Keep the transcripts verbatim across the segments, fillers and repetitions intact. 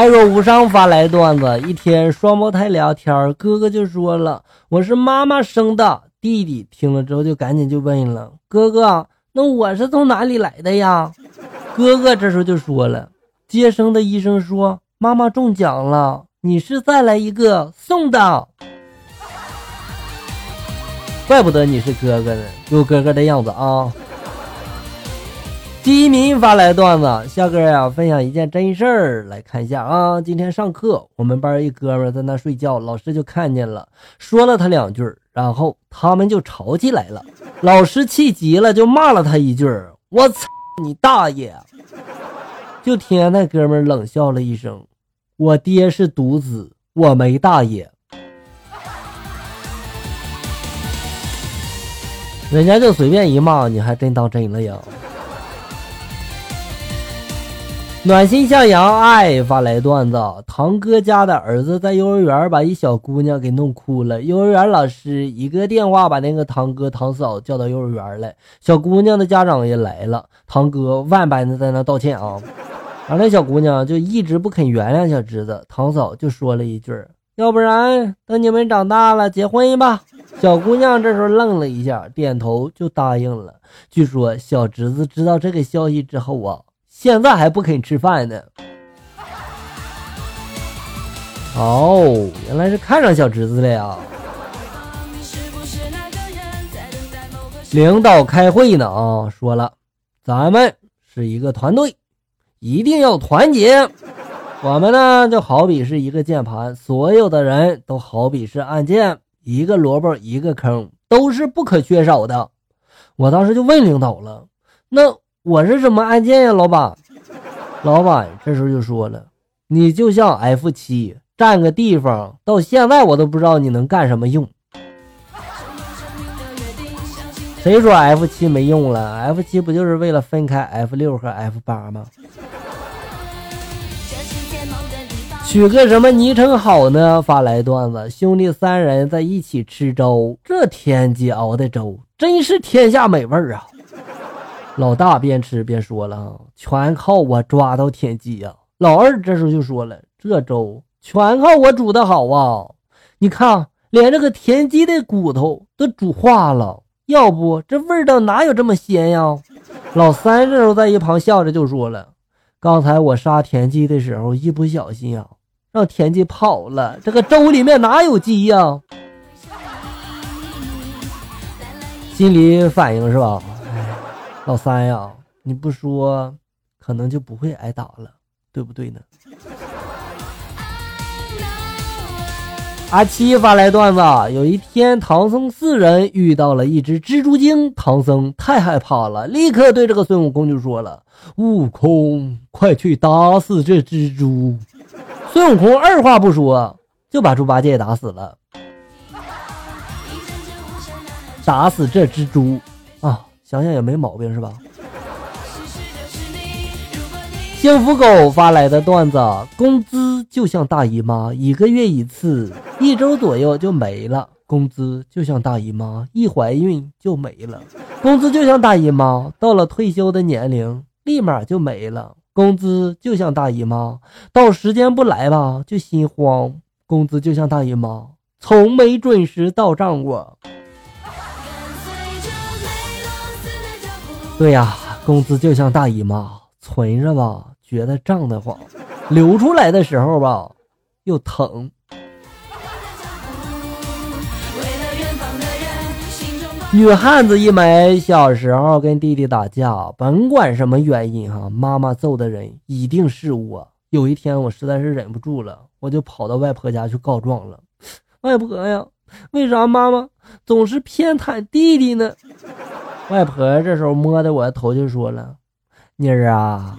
爱若无伤发来段子，一天双胞胎聊天，哥哥就说了，我是妈妈生的。弟弟听了之后就赶紧就问了，哥哥那我是从哪里来的呀？哥哥这时候就说了，接生的医生说妈妈中奖了，你是再来一个送的。怪不得你是哥哥的，有哥哥的样子啊。第一名发来段子，笑哥呀、啊、分享一件真事儿来看一下啊。今天上课，我们班一哥们在那睡觉，老师就看见了，说了他两句，然后他们就吵起来了。老师气急了，就骂了他一句，我操你大爷！就听那哥们冷笑了一声，我爹是独子，我没大爷。人家就随便一骂，你还真当真了呀。暖心向阳爱发来段子，堂哥家的儿子在幼儿园把一小姑娘给弄哭了，幼儿园老师一个电话把那个堂哥堂嫂叫到幼儿园来，小姑娘的家长也来了，堂哥万般的在那道歉啊，而那小姑娘就一直不肯原谅小侄子，堂嫂就说了一句，要不然等你们长大了结婚吧。小姑娘这时候愣了一下，点头就答应了。据说小侄子知道这个消息之后啊，现在还不肯吃饭呢。哦，原来是看上小侄子了呀。领导开会呢啊，说了，咱们是一个团队，一定要团结。我们呢就好比是一个键盘，所有的人都好比是按键，一个萝卜一个坑，都是不可缺少的。我当时就问领导了，那我是什么按键呀，老板？老板这时候就说了，你就像 F 七 占个地方，到现在我都不知道你能干什么用。谁说 F 七 没用了？ F 七 不就是为了分开 F 六 和 F 八 吗？取个什么昵称好呢？发来段子，兄弟三人在一起吃粥，这天机熬的粥真是天下美味啊。老大边吃边说了，全靠我抓到天机啊。老二这时候就说了，这粥全靠我煮的好啊，你看连这个田鸡的骨头都煮化了，要不这味道哪有这么鲜呀。老三这时候在一旁笑着就说了，刚才我杀田鸡的时候一不小心啊，让田鸡跑了，这个粥里面哪有鸡呀。心理反应是吧？老三呀、啊，你不说可能就不会挨打了，对不对呢？阿七发来段子，有一天唐僧四人遇到了一只蜘蛛精，唐僧太害怕了，立刻对这个孙悟空就说了，悟空快去打死这蜘蛛。孙悟空二话不说就把猪八戒打死了。打死这蜘蛛啊，想想也没毛病是吧？幸福狗发来的段子，工资就像大姨妈，一个月一次，一周左右就没了。工资就像大姨妈，一怀孕就没了。工资就像大姨妈，到了退休的年龄立马就没了。工资就像大姨妈，到时间不来吧就心慌。工资就像大姨妈，从没准时到账过。对呀、啊，工资就像大姨妈，存着吧觉得胀得慌，流出来的时候吧又疼。女汉子一枚，小时候跟弟弟打架，甭管什么原因哈、啊，妈妈揍的人一定是我。有一天我实在是忍不住了，我就跑到外婆家去告状了。外婆呀，为啥妈妈总是偏袒弟弟呢？外婆这时候摸着我的头就说了，妮儿啊，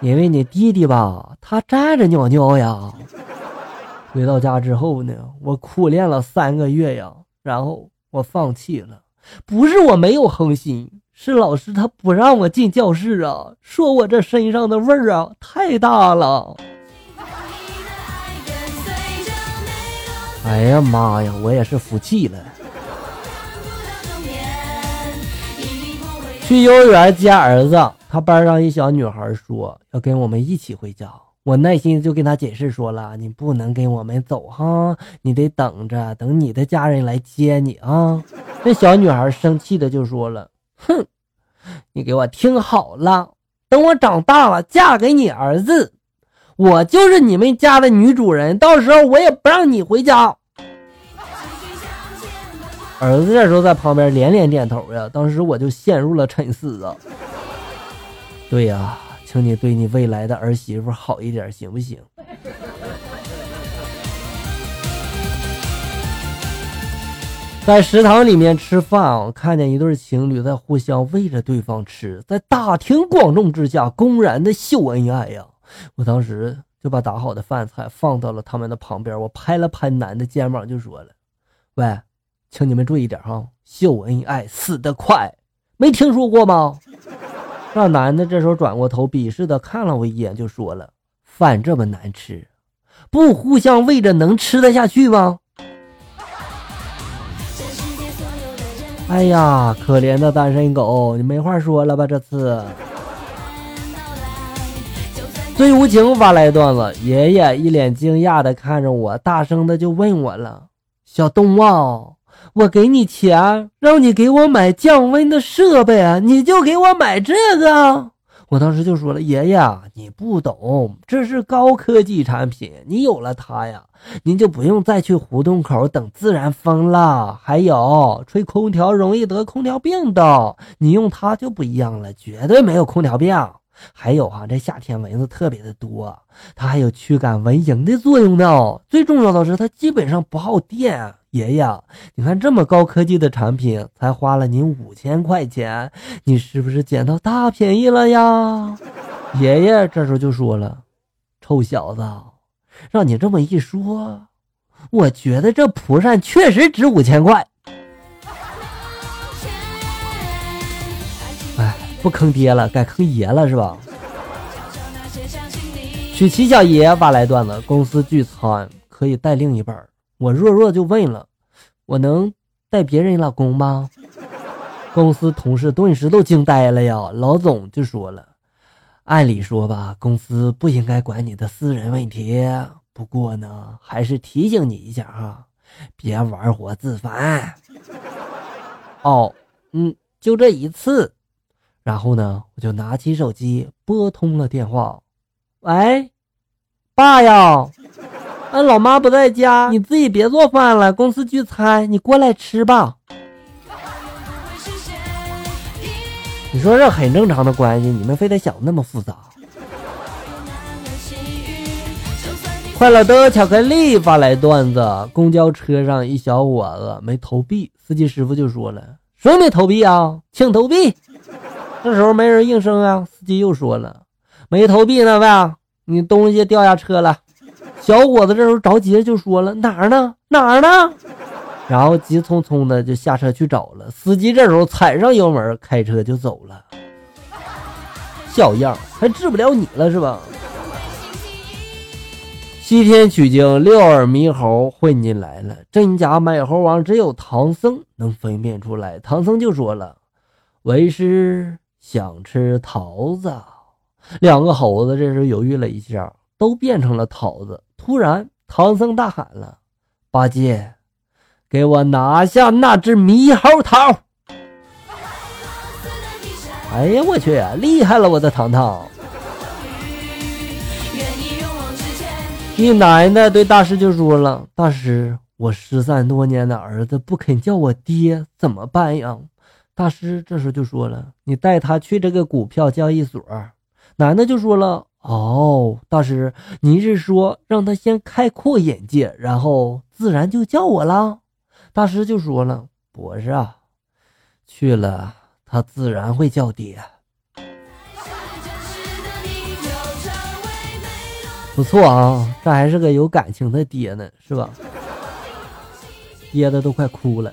因为你弟弟吧他站着尿尿呀。回到家之后呢，我苦练了三个月呀，然后我放弃了。不是我没有恒心，是老师他不让我进教室啊，说我这身上的味儿啊太大了。哎呀妈呀，我也是服气了。去幼儿园接儿子，他班上一小女孩说要跟我们一起回家，我耐心就跟他解释说了，你不能跟我们走哈，你得等着，等你的家人来接你啊。这小女孩生气的就说了，哼，你给我听好了，等我长大了嫁给你儿子，我就是你们家的女主人，到时候我也不让你回家。儿子这时候在旁边连连点头呀，当时我就陷入了沉思啊。对呀、啊，请你对你未来的儿媳妇好一点行不行？在食堂里面吃饭啊、哦，看见一对情侣在互相喂着对方吃，在大庭广众之下公然的秀恩爱呀、啊。我当时就把打好的饭菜放到了他们的旁边，我拍了拍男的肩膀就说了，喂，请你们注意点哈，秀恩爱死得快，没听说过吗？那男的这时候转过头鄙视的看了我一眼就说了，饭这么难吃，不互相喂着能吃得下去吗？哎呀，可怜的单身狗，你没话说了吧这次。最无情发来段子，爷爷一脸惊讶的看着我，大声的就问我了，小东啊，我给你钱让你给我买降温的设备啊，你就给我买这个。我当时就说了，爷爷你不懂，这是高科技产品，你有了它呀，您就不用再去胡同口等自然风了，还有吹空调容易得空调病的，你用它就不一样了，绝对没有空调病。还有啊，这夏天蚊子特别的多，它还有驱赶蚊蝇的作用呢。最重要的是，它基本上不耗电。爷爷，你看这么高科技的产品，才花了您五千块钱，你是不是捡到大便宜了呀？爷爷这时候就说了：“臭小子，让你这么一说，我觉得这蒲扇确实值五千块。”不坑爹了，改坑爷了是吧？娶妻小爷发来段子，公司聚餐可以带另一半，我弱弱就问了，我能带别人老公吗？公司同事顿时都惊呆了呀，老总就说了，按理说吧，公司不应该管你的私人问题，不过呢，还是提醒你一下啊，别玩火自焚。哦，嗯，就这一次。然后呢，我就拿起手机拨通了电话。喂，爸呀，俺老妈不在家，你自己别做饭了，公司聚餐，你过来吃吧。你说这很正常的关系，你们非得想那么复杂。快乐的巧克力发来段子，公交车上一小伙子没投币，司机师傅就说了，谁没投币啊？请投币。这时候没人应声啊，司机又说了，没投币呢吧，你东西掉下车了。小伙子这时候着急就说了，哪儿呢哪儿呢，然后急匆匆的就下车去找了。司机这时候踩上油门开车就走了，小样还治不了你了是吧？西天取经，六耳猕猴混进来了，真假卖猴王只有唐僧能分辨出来。唐僧就说了，为师想吃桃子。两个猴子这时犹豫了一下，都变成了桃子。突然唐僧大喊了，八戒给我拿下那只猕猴桃。哎呀我去，厉害了我的糖糖。一奶奶对大师就说了，大师，我失散多年的儿子不肯叫我爹怎么办呀？大师这时候就说了，你带他去这个股票交易所。男的就说了，哦，大师，您是说让他先开阔眼界，然后自然就叫我了？大师就说了，不是啊，去了他自然会叫爹。不错啊，这还是个有感情的爹呢，是吧？爹的都快哭了。